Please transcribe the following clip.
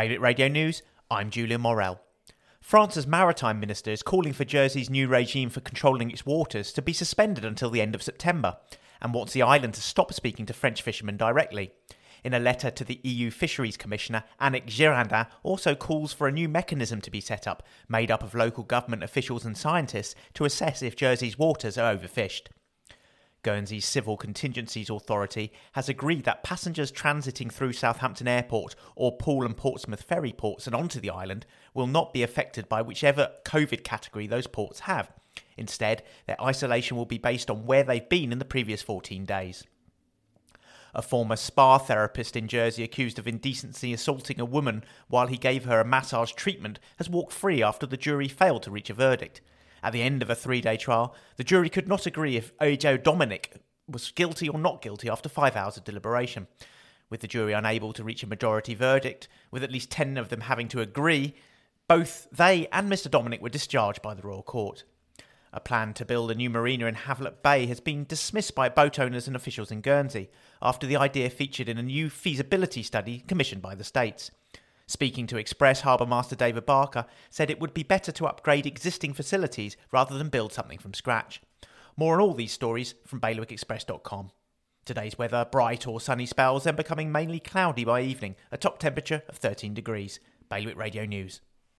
Bailiwick Radio News, I'm Julien Morel. France's maritime minister is calling for Jersey's new regime for controlling its waters to be suspended until the end of September, and wants the island to stop speaking to French fishermen directly. In a letter to the EU Fisheries Commissioner, Annick Girardin also calls for a new mechanism to be set up, made up of local government officials and scientists, to assess if Jersey's waters are overfished. Guernsey's Civil Contingencies Authority has agreed that passengers transiting through Southampton Airport or Poole and Portsmouth ferry ports and onto the island will not be affected by whichever COVID category those ports have. Instead, their isolation will be based on where they've been in the previous 14 days. A former spa therapist in Jersey accused of indecently assaulting a woman while he gave her a massage treatment has walked free after the jury failed to reach a verdict. At the end of a 3-day trial, the jury could not agree if A. Joe Dominic was guilty or not guilty after 5 hours of deliberation. With the jury unable to reach a majority verdict, with at least 10 of them having to agree, both they and Mr. Dominic were discharged by the Royal Court. A plan to build a new marina in Havlet Bay has been dismissed by boat owners and officials in Guernsey, after the idea featured in a new feasibility study commissioned by the States. Speaking to Express, Harbour Master David Barker said it would be better to upgrade existing facilities rather than build something from scratch. More on all these stories from BailiwickExpress.com. Today's weather, bright or sunny spells, then becoming mainly cloudy by evening, a top temperature of 13 degrees. Bailiwick Radio News.